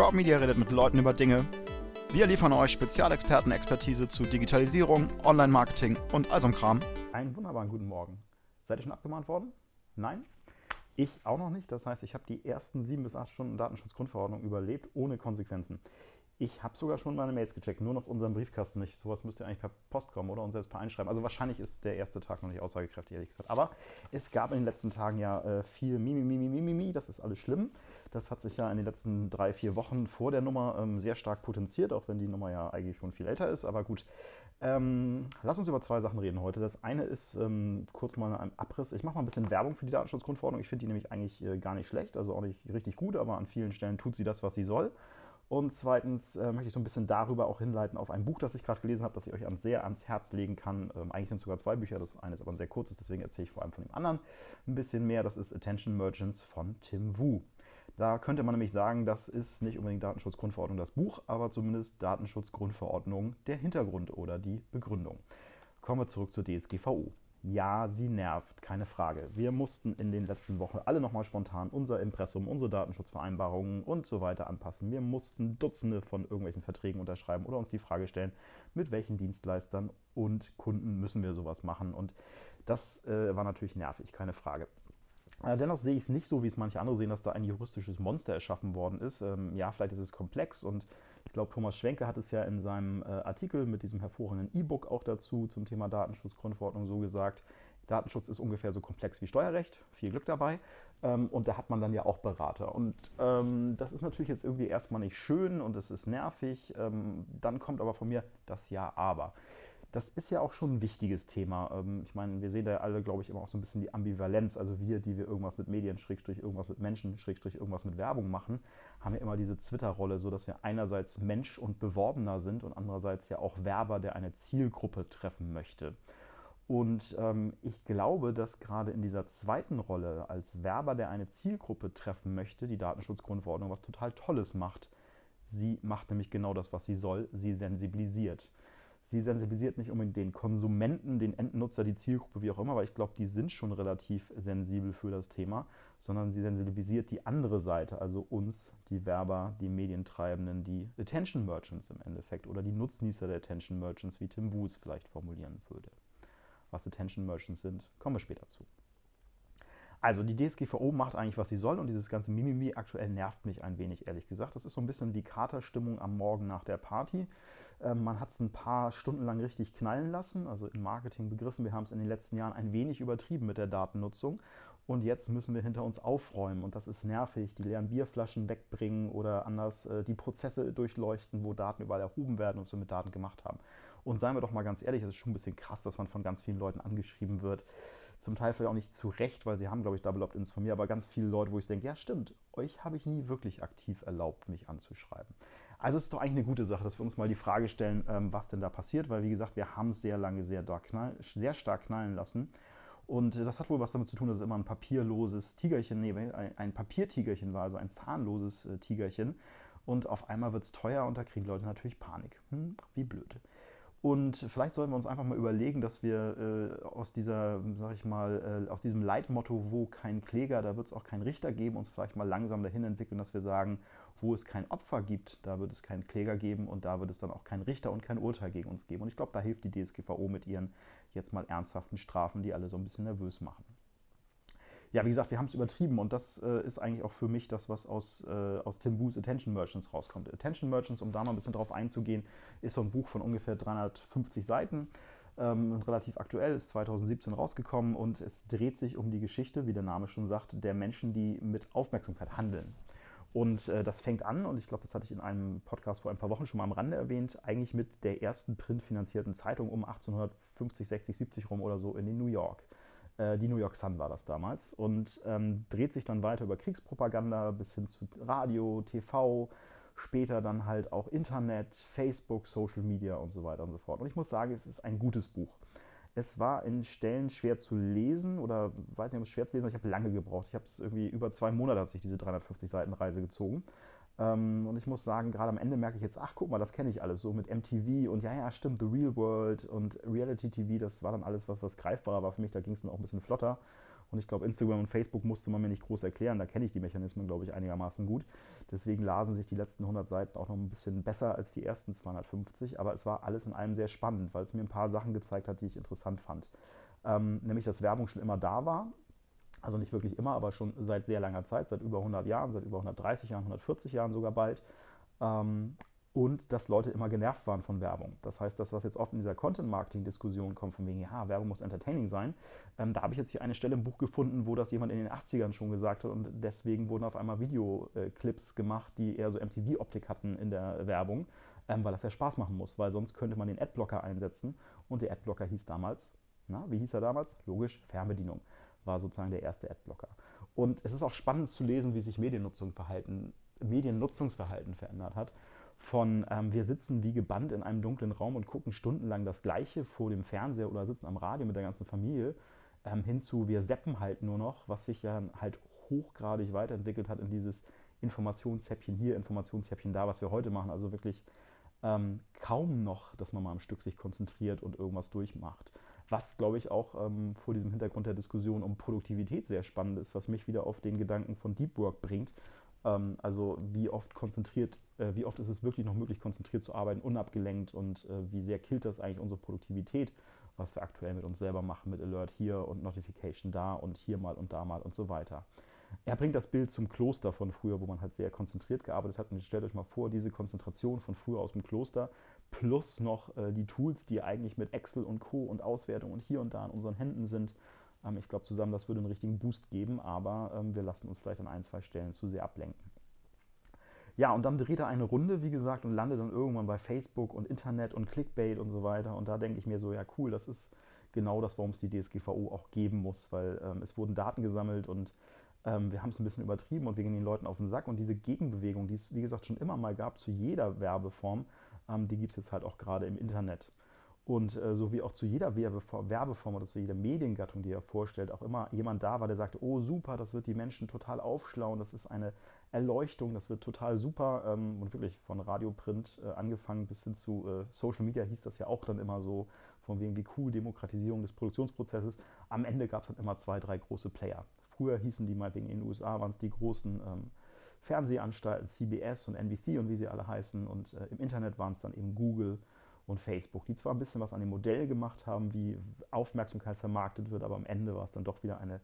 Crowdmedia redet mit Leuten über Dinge. Wir liefern euch Spezialexperten-Expertise zu Digitalisierung, Online-Marketing und all so einem Kram. Einen wunderbaren guten Morgen. Seid ihr schon abgemahnt worden? Nein? Ich auch noch nicht. Das heißt, ich habe die ersten 7 bis 8 Stunden Datenschutzgrundverordnung überlebt, ohne Konsequenzen. Ich habe sogar schon meine Mails gecheckt, nur noch unseren Briefkasten nicht. Sowas müsste eigentlich per Post kommen oder uns selbst per einschreiben. Also wahrscheinlich ist der erste Tag noch nicht aussagekräftig, ehrlich gesagt. Aber es gab in den letzten Tagen ja viel Mimimi, das ist alles schlimm. Das hat sich ja in den letzten 3-4 Wochen vor der Nummer sehr stark potenziert, auch wenn die Nummer ja eigentlich schon viel älter ist, aber gut. Lass uns über 2 Sachen reden heute. Das eine ist kurz mal ein Abriss. Ich mache mal ein bisschen Werbung für die Datenschutzgrundverordnung. Ich finde die nämlich eigentlich gar nicht schlecht, also auch nicht richtig gut, aber an vielen Stellen tut sie das, was sie soll. Und zweitens möchte ich so ein bisschen darüber auch hinleiten auf ein Buch, das ich gerade gelesen habe, das ich euch sehr ans Herz legen kann. Eigentlich sind es sogar 2 Bücher, das eine ist aber ein sehr kurzes, deswegen erzähle ich vor allem von dem anderen ein bisschen mehr. Das ist Attention Merchants von Tim Wu. Da könnte man nämlich sagen, das ist nicht unbedingt Datenschutzgrundverordnung das Buch, aber zumindest Datenschutzgrundverordnung der Hintergrund oder die Begründung. Kommen wir zurück zur DSGVO. Ja, sie nervt, keine Frage. Wir mussten in den letzten Wochen alle nochmal spontan unser Impressum, unsere Datenschutzvereinbarungen und so weiter anpassen. Wir mussten Dutzende von irgendwelchen Verträgen unterschreiben oder uns die Frage stellen, mit welchen Dienstleistern und Kunden müssen wir sowas machen. Und das war natürlich nervig, keine Frage. Dennoch sehe ich es nicht so, wie es manche andere sehen, dass da ein juristisches Monster erschaffen worden ist. Ja, vielleicht ist es komplex und ich glaube, Thomas Schwenke hat es ja in seinem Artikel mit diesem hervorragenden E-Book auch dazu zum Thema Datenschutzgrundverordnung so gesagt, Datenschutz ist ungefähr so komplex wie Steuerrecht, viel Glück dabei. Und da hat man dann ja auch Berater. Und das ist natürlich jetzt irgendwie erstmal nicht schön und es ist nervig. Dann kommt aber von mir das Ja, aber. Das ist ja auch schon ein wichtiges Thema. Ich meine, wir sehen da alle, glaube ich, immer auch so ein bisschen die Ambivalenz. Also wir, die wir irgendwas mit Medien, Schrägstrich, irgendwas mit Menschen, Schrägstrich, irgendwas mit Werbung machen, haben ja immer diese Twitter-Rolle, sodass wir einerseits Mensch und Beworbener sind und andererseits ja auch Werber, der eine Zielgruppe treffen möchte. Und ich glaube, dass gerade in dieser zweiten Rolle als Werber, der eine Zielgruppe treffen möchte, die Datenschutzgrundverordnung was total Tolles macht. Sie macht nämlich genau das, was sie soll. Sie sensibilisiert. Sie sensibilisiert nicht unbedingt den Konsumenten, den Endnutzer, die Zielgruppe, wie auch immer, weil ich glaube, die sind schon relativ sensibel für das Thema, sondern sie sensibilisiert die andere Seite, also uns, die Werber, die Medientreibenden, die Attention Merchants im Endeffekt oder die Nutznießer der Attention Merchants, wie Tim Wu es vielleicht formulieren würde. Was Attention Merchants sind, kommen wir später zu. Also die DSGVO macht eigentlich, was sie soll und dieses ganze Mimimi aktuell nervt mich ein wenig, ehrlich gesagt. Das ist so ein bisschen die Katerstimmung am Morgen nach der Party. Man hat es ein paar Stunden lang richtig knallen lassen, also in Marketingbegriffen. Wir haben es in den letzten Jahren ein wenig übertrieben mit der Datennutzung und jetzt müssen wir hinter uns aufräumen und das ist nervig. Die leeren Bierflaschen wegbringen oder anders die Prozesse durchleuchten, wo Daten überall erhoben werden und was wir mit Daten gemacht haben. Und seien wir doch mal ganz ehrlich, es ist schon ein bisschen krass, dass man von ganz vielen Leuten angeschrieben wird. Zum Teil vielleicht auch nicht zu Recht, weil sie haben, glaube ich, Double Opt-ins von mir, aber ganz viele Leute, wo ich denke, ja stimmt, euch habe ich nie wirklich aktiv erlaubt, mich anzuschreiben. Also es ist doch eigentlich eine gute Sache, dass wir uns mal die Frage stellen, was denn da passiert, weil wie gesagt, wir haben es sehr lange sehr stark knallen lassen und das hat wohl was damit zu tun, dass es immer ein papierloses Tigerchen, ein Papiertigerchen war, also ein zahnloses Tigerchen und auf einmal wird es teuer und da kriegen Leute natürlich Panik. Wie blöd. Und vielleicht sollten wir uns einfach mal überlegen, dass wir aus dieser, sag ich mal, aus diesem Leitmotto, wo kein Kläger, da wird es auch keinen Richter geben, uns vielleicht mal langsam dahin entwickeln, dass wir sagen, wo es kein Opfer gibt, da wird es keinen Kläger geben und da wird es dann auch keinen Richter und kein Urteil gegen uns geben. Und ich glaube, da hilft die DSGVO mit ihren jetzt mal ernsthaften Strafen, die alle so ein bisschen nervös machen. Ja, wie gesagt, wir haben es übertrieben und das ist eigentlich auch für mich das, was aus Tim Wu's Attention Merchants rauskommt. Attention Merchants, um da mal ein bisschen drauf einzugehen, ist so ein Buch von ungefähr 350 Seiten, relativ aktuell, ist 2017 rausgekommen und es dreht sich um die Geschichte, wie der Name schon sagt, der Menschen, die mit Aufmerksamkeit handeln. Und das fängt an, und ich glaube, das hatte ich in einem Podcast vor ein paar Wochen schon mal am Rande erwähnt, eigentlich mit der ersten printfinanzierten Zeitung um 1850, 60, 70 rum oder so in New York. Die New York Sun war das damals und dreht sich dann weiter über Kriegspropaganda bis hin zu Radio, TV, später dann halt auch Internet, Facebook, Social Media und so weiter und so fort. Und ich muss sagen, es ist ein gutes Buch. Es war in Stellen schwer zu lesen oder weiß nicht, ob es schwer zu lesen war, ich habe lange gebraucht. Ich habe es irgendwie über 2 Monate hat sich diese 350 Seiten Reise gezogen. Und ich muss sagen, gerade am Ende merke ich jetzt, ach guck mal, das kenne ich alles so mit MTV und ja, stimmt, The Real World und Reality TV, das war dann alles was greifbarer war für mich, da ging es dann auch ein bisschen flotter. Und ich glaube, Instagram und Facebook musste man mir nicht groß erklären, da kenne ich die Mechanismen, glaube ich, einigermaßen gut. Deswegen lasen sich die letzten 100 Seiten auch noch ein bisschen besser als die ersten 250. Aber es war alles in allem sehr spannend, weil es mir ein paar Sachen gezeigt hat, die ich interessant fand. Nämlich, dass Werbung schon immer da war. Also nicht wirklich immer, aber schon seit sehr langer Zeit, seit über 100 Jahren, seit über 130 Jahren, 140 Jahren sogar bald. Und dass Leute immer genervt waren von Werbung. Das heißt, das, was jetzt oft in dieser Content-Marketing-Diskussion kommt, von wegen, ja, Werbung muss entertaining sein, da habe ich jetzt hier eine Stelle im Buch gefunden, wo das jemand in den 80ern schon gesagt hat und deswegen wurden auf einmal Videoclips gemacht, die eher so MTV-Optik hatten in der Werbung, weil das ja Spaß machen muss, weil sonst könnte man den Adblocker einsetzen und der Adblocker hieß damals, wie hieß er damals? Logisch, Fernbedienung, war sozusagen der erste Adblocker. Und es ist auch spannend zu lesen, wie sich Mediennutzungsverhalten verändert hat. Von wir sitzen wie gebannt in einem dunklen Raum und gucken stundenlang das Gleiche vor dem Fernseher oder sitzen am Radio mit der ganzen Familie, hinzu wir zappen halt nur noch, was sich ja halt hochgradig weiterentwickelt hat in dieses Informationshäppchen hier, Informationshäppchen da, was wir heute machen. Also wirklich kaum noch, dass man mal am Stück sich konzentriert und irgendwas durchmacht. Was, glaube ich, auch vor diesem Hintergrund der Diskussion um Produktivität sehr spannend ist, was mich wieder auf den Gedanken von Deep Work bringt. Also wie oft ist es wirklich noch möglich, konzentriert zu arbeiten, unabgelenkt und wie sehr killt das eigentlich unsere Produktivität, was wir aktuell mit uns selber machen, mit Alert hier und Notification da und hier mal und da mal und so weiter. Er bringt das Bild zum Kloster von früher, wo man halt sehr konzentriert gearbeitet hat. Und stellt euch mal vor, diese Konzentration von früher aus dem Kloster plus noch die Tools, die eigentlich mit Excel und Co. und Auswertung und hier und da in unseren Händen sind. Ich glaube zusammen, das würde einen richtigen Boost geben, aber wir lassen uns vielleicht an ein, zwei Stellen zu sehr ablenken. Ja, und dann dreht er eine Runde, wie gesagt, und landet dann irgendwann bei Facebook und Internet und Clickbait und so weiter. Und da denke ich mir so, ja cool, das ist genau das, warum es die DSGVO auch geben muss, weil es wurden Daten gesammelt und wir haben es ein bisschen übertrieben und wir gehen den Leuten auf den Sack. Und diese Gegenbewegung, die es, wie gesagt, schon immer mal gab zu jeder Werbeform, die gibt es jetzt halt auch gerade im Internet. Und so wie auch zu jeder Werbeform oder zu jeder Mediengattung, die er vorstellt, auch immer jemand da war, der sagte, oh super, das wird die Menschen total aufschlauen, das ist eine Erleuchtung, das wird total super. Und wirklich von Radioprint angefangen bis hin zu Social Media hieß das ja auch dann immer so, von wegen wie cool, Demokratisierung des Produktionsprozesses. Am Ende gab es dann immer zwei, drei große Player. Früher hießen die mal wegen in den USA, waren es die großen Fernsehanstalten, CBS und NBC und wie sie alle heißen. Und im Internet waren es dann eben Google und Facebook, die zwar ein bisschen was an dem Modell gemacht haben, wie Aufmerksamkeit vermarktet wird, aber am Ende war es dann doch wieder eine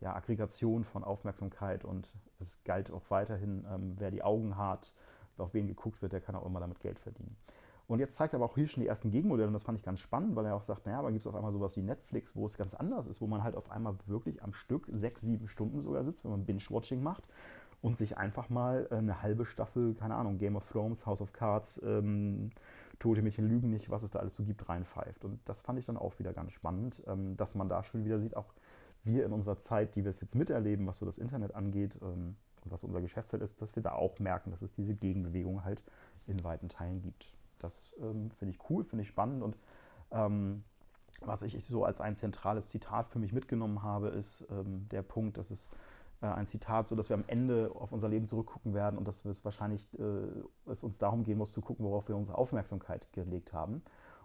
Aggregation von Aufmerksamkeit und es galt auch weiterhin, wer die Augen hat, auf wen geguckt wird, der kann auch immer damit Geld verdienen. Und jetzt zeigt er aber auch hier schon die ersten Gegenmodelle und das fand ich ganz spannend, weil er auch sagt, naja, aber gibt es auf einmal sowas wie Netflix, wo es ganz anders ist, wo man halt auf einmal wirklich am Stück 6, 7 Stunden sogar sitzt, wenn man Binge-Watching macht. Und sich einfach mal eine halbe Staffel, keine Ahnung, Game of Thrones, House of Cards, Tote Mädchen lügen nicht, was es da alles so gibt, reinpfeift. Und das fand ich dann auch wieder ganz spannend, dass man da schon wieder sieht, auch wir in unserer Zeit, die wir es jetzt miterleben, was so das Internet angeht und was unser Geschäftsfeld ist, dass wir da auch merken, dass es diese Gegenbewegung halt in weiten Teilen gibt. Das finde ich cool, finde ich spannend und was ich so als ein zentrales Zitat für mich mitgenommen habe, ist der Punkt, dass es ein Zitat, sodass wir am Ende auf unser Leben zurückgucken werden und dass es wahrscheinlich uns darum gehen muss, zu gucken, worauf wir unsere Aufmerksamkeit gelegt haben.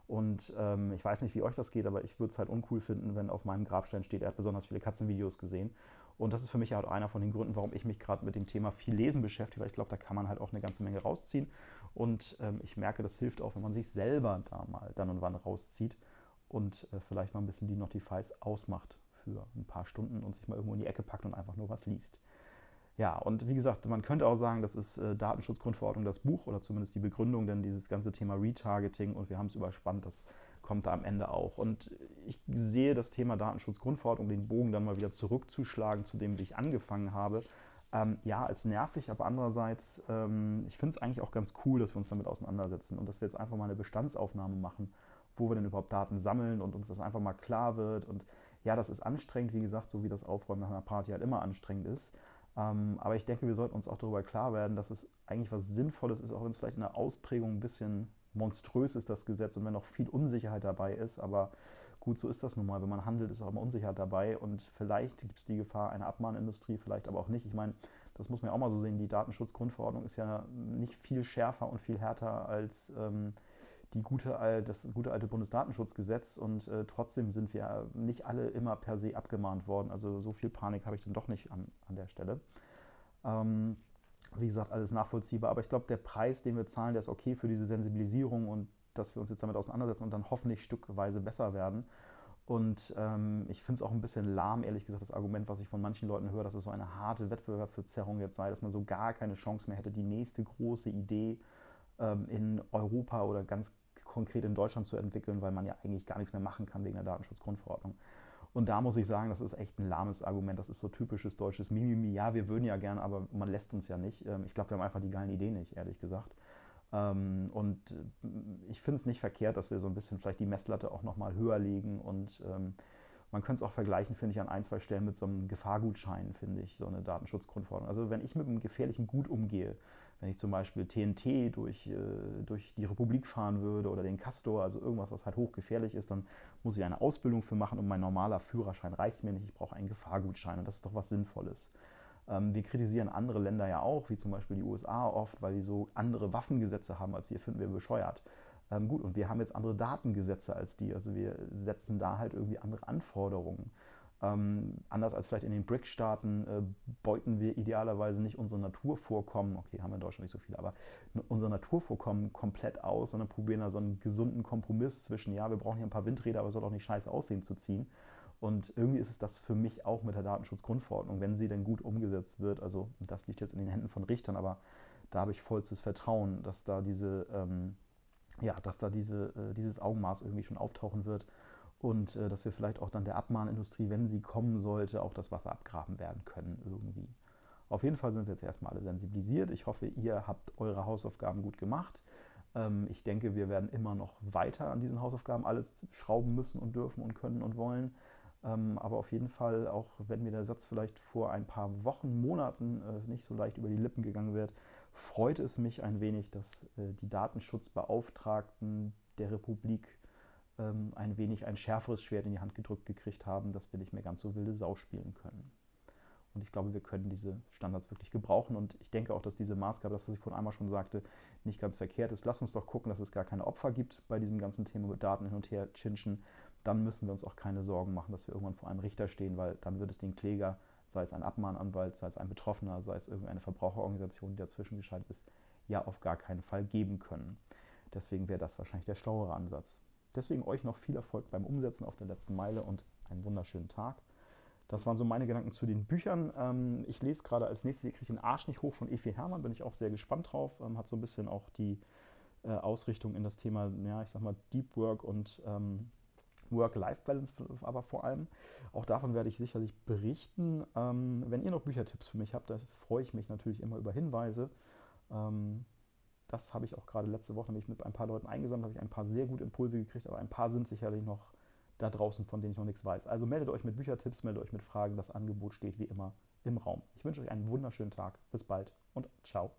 Und ich weiß nicht, wie euch das geht, aber ich würde es halt uncool finden, wenn auf meinem Grabstein steht, er hat besonders viele Katzenvideos gesehen. Und das ist für mich halt einer von den Gründen, warum ich mich gerade mit dem Thema viel Lesen beschäftige, weil ich glaube, da kann man halt auch eine ganze Menge rausziehen. Und ich merke, das hilft auch, wenn man sich selber da mal dann und wann rauszieht und vielleicht mal ein bisschen die Notifies ausmacht. Für ein paar Stunden und sich mal irgendwo in die Ecke packt und einfach nur was liest. Ja, und wie gesagt, man könnte auch sagen, das ist Datenschutzgrundverordnung, das Buch oder zumindest die Begründung, denn dieses ganze Thema Retargeting und wir haben es überspannt, das kommt da am Ende auch. Und ich sehe das Thema Datenschutzgrundverordnung, den Bogen dann mal wieder zurückzuschlagen zu dem, wie ich angefangen habe, ja, als nervig, aber andererseits, ich finde es eigentlich auch ganz cool, dass wir uns damit auseinandersetzen und dass wir jetzt einfach mal eine Bestandsaufnahme machen, wo wir denn überhaupt Daten sammeln und uns das einfach mal klar wird und ja, das ist anstrengend, wie gesagt, so wie das Aufräumen nach einer Party halt immer anstrengend ist. Aber ich denke, wir sollten uns auch darüber klar werden, dass es eigentlich was Sinnvolles ist, auch wenn es vielleicht in der Ausprägung ein bisschen monströs ist, das Gesetz, und wenn noch viel Unsicherheit dabei ist. Aber gut, so ist das nun mal. Wenn man handelt, ist auch immer Unsicherheit dabei. Und vielleicht gibt es die Gefahr einer Abmahnindustrie, vielleicht aber auch nicht. Ich meine, das muss man ja auch mal so sehen. Die Datenschutzgrundverordnung ist ja nicht viel schärfer und viel härter als das gute alte Bundesdatenschutzgesetz und trotzdem sind wir nicht alle immer per se abgemahnt worden. Also so viel Panik habe ich dann doch nicht an der Stelle. Wie gesagt, alles nachvollziehbar. Aber ich glaube, der Preis, den wir zahlen, der ist okay für diese Sensibilisierung und dass wir uns jetzt damit auseinandersetzen und dann hoffentlich stückweise besser werden. Und ich finde es auch ein bisschen lahm, ehrlich gesagt, das Argument, was ich von manchen Leuten höre, dass es so eine harte Wettbewerbsverzerrung jetzt sei, dass man so gar keine Chance mehr hätte, die nächste große Idee in Europa oder ganz konkret in Deutschland zu entwickeln, weil man ja eigentlich gar nichts mehr machen kann wegen der Datenschutzgrundverordnung. Und da muss ich sagen, das ist echt ein lahmes Argument. Das ist so typisches deutsches Mimimi. Ja, wir würden ja gerne, aber man lässt uns ja nicht. Ich glaube, wir haben einfach die geilen Ideen nicht, ehrlich gesagt. Und ich finde es nicht verkehrt, dass wir so ein bisschen vielleicht die Messlatte auch nochmal höher legen. Und man könnte es auch vergleichen, finde ich, an ein, zwei Stellen mit so einem Gefahrgutschein, finde ich, so eine Datenschutzgrundverordnung. Also wenn ich mit einem gefährlichen Gut umgehe, wenn ich zum Beispiel TNT durch die Republik fahren würde oder den Castor, also irgendwas, was halt hochgefährlich ist, dann muss ich eine Ausbildung für machen und mein normaler Führerschein reicht mir nicht, ich brauche einen Gefahrgutschein und das ist doch was Sinnvolles. Wir kritisieren andere Länder ja auch, wie zum Beispiel die USA oft, weil die so andere Waffengesetze haben als wir, finden wir bescheuert. Gut, und wir haben jetzt andere Datengesetze als die, also wir setzen da halt irgendwie andere Anforderungen. Anders als vielleicht in den BRIC-Staaten beuten wir idealerweise nicht unser Naturvorkommen, okay, haben wir in Deutschland nicht so viele, aber unser Naturvorkommen komplett aus, sondern probieren da so einen gesunden Kompromiss zwischen, ja, wir brauchen hier ein paar Windräder, aber es soll auch nicht scheiße aussehen zu ziehen. Und irgendwie ist es das für mich auch mit der Datenschutzgrundverordnung, wenn sie denn gut umgesetzt wird, also das liegt jetzt in den Händen von Richtern, aber da habe ich vollstes Vertrauen, dass da dieses Augenmaß irgendwie schon auftauchen wird. Und dass wir vielleicht auch dann der Abmahnindustrie, wenn sie kommen sollte, auch das Wasser abgraben werden können irgendwie. Auf jeden Fall sind wir jetzt erstmal alle sensibilisiert. Ich hoffe, ihr habt eure Hausaufgaben gut gemacht. Ich denke, wir werden immer noch weiter an diesen Hausaufgaben alles schrauben müssen und dürfen und können und wollen. Aber auf jeden Fall, auch wenn mir der Satz vielleicht vor ein paar Wochen, Monaten nicht so leicht über die Lippen gegangen wird, freut es mich ein wenig, dass die Datenschutzbeauftragten der Republik ein wenig ein schärferes Schwert in die Hand gedrückt gekriegt haben, dass wir nicht mehr ganz so wilde Sau spielen können. Und ich glaube, wir können diese Standards wirklich gebrauchen. Und ich denke auch, dass diese Maßgabe, das, was ich vorhin einmal schon sagte, nicht ganz verkehrt ist. Lass uns doch gucken, dass es gar keine Opfer gibt bei diesem ganzen Thema mit Daten hin und her chinschen. Dann müssen wir uns auch keine Sorgen machen, dass wir irgendwann vor einem Richter stehen, weil dann wird es den Kläger, sei es ein Abmahnanwalt, sei es ein Betroffener, sei es irgendeine Verbraucherorganisation, die dazwischen geschaltet ist, ja auf gar keinen Fall geben können. Deswegen wäre das wahrscheinlich der schlauere Ansatz. Deswegen euch noch viel Erfolg beim Umsetzen auf der letzten Meile und einen wunderschönen Tag. Das waren so meine Gedanken zu den Büchern. Ich lese gerade als nächstes, ich kriege den Arsch nicht hoch von Evi Herrmann, bin ich auch sehr gespannt drauf. Hat so ein bisschen auch die Ausrichtung in das Thema, ja, ich sag mal, Deep Work und Work-Life-Balance, aber vor allem. Auch davon werde ich sicherlich berichten. Wenn ihr noch Büchertipps für mich habt, da freue ich mich natürlich immer über Hinweise. Das habe ich auch gerade letzte Woche nämlich mit ein paar Leuten eingesammelt, habe ich ein paar sehr gute Impulse gekriegt, aber ein paar sind sicherlich noch da draußen, von denen ich noch nichts weiß. Also meldet euch mit Büchertipps, meldet euch mit Fragen. Das Angebot steht wie immer im Raum. Ich wünsche euch einen wunderschönen Tag. Bis bald und ciao.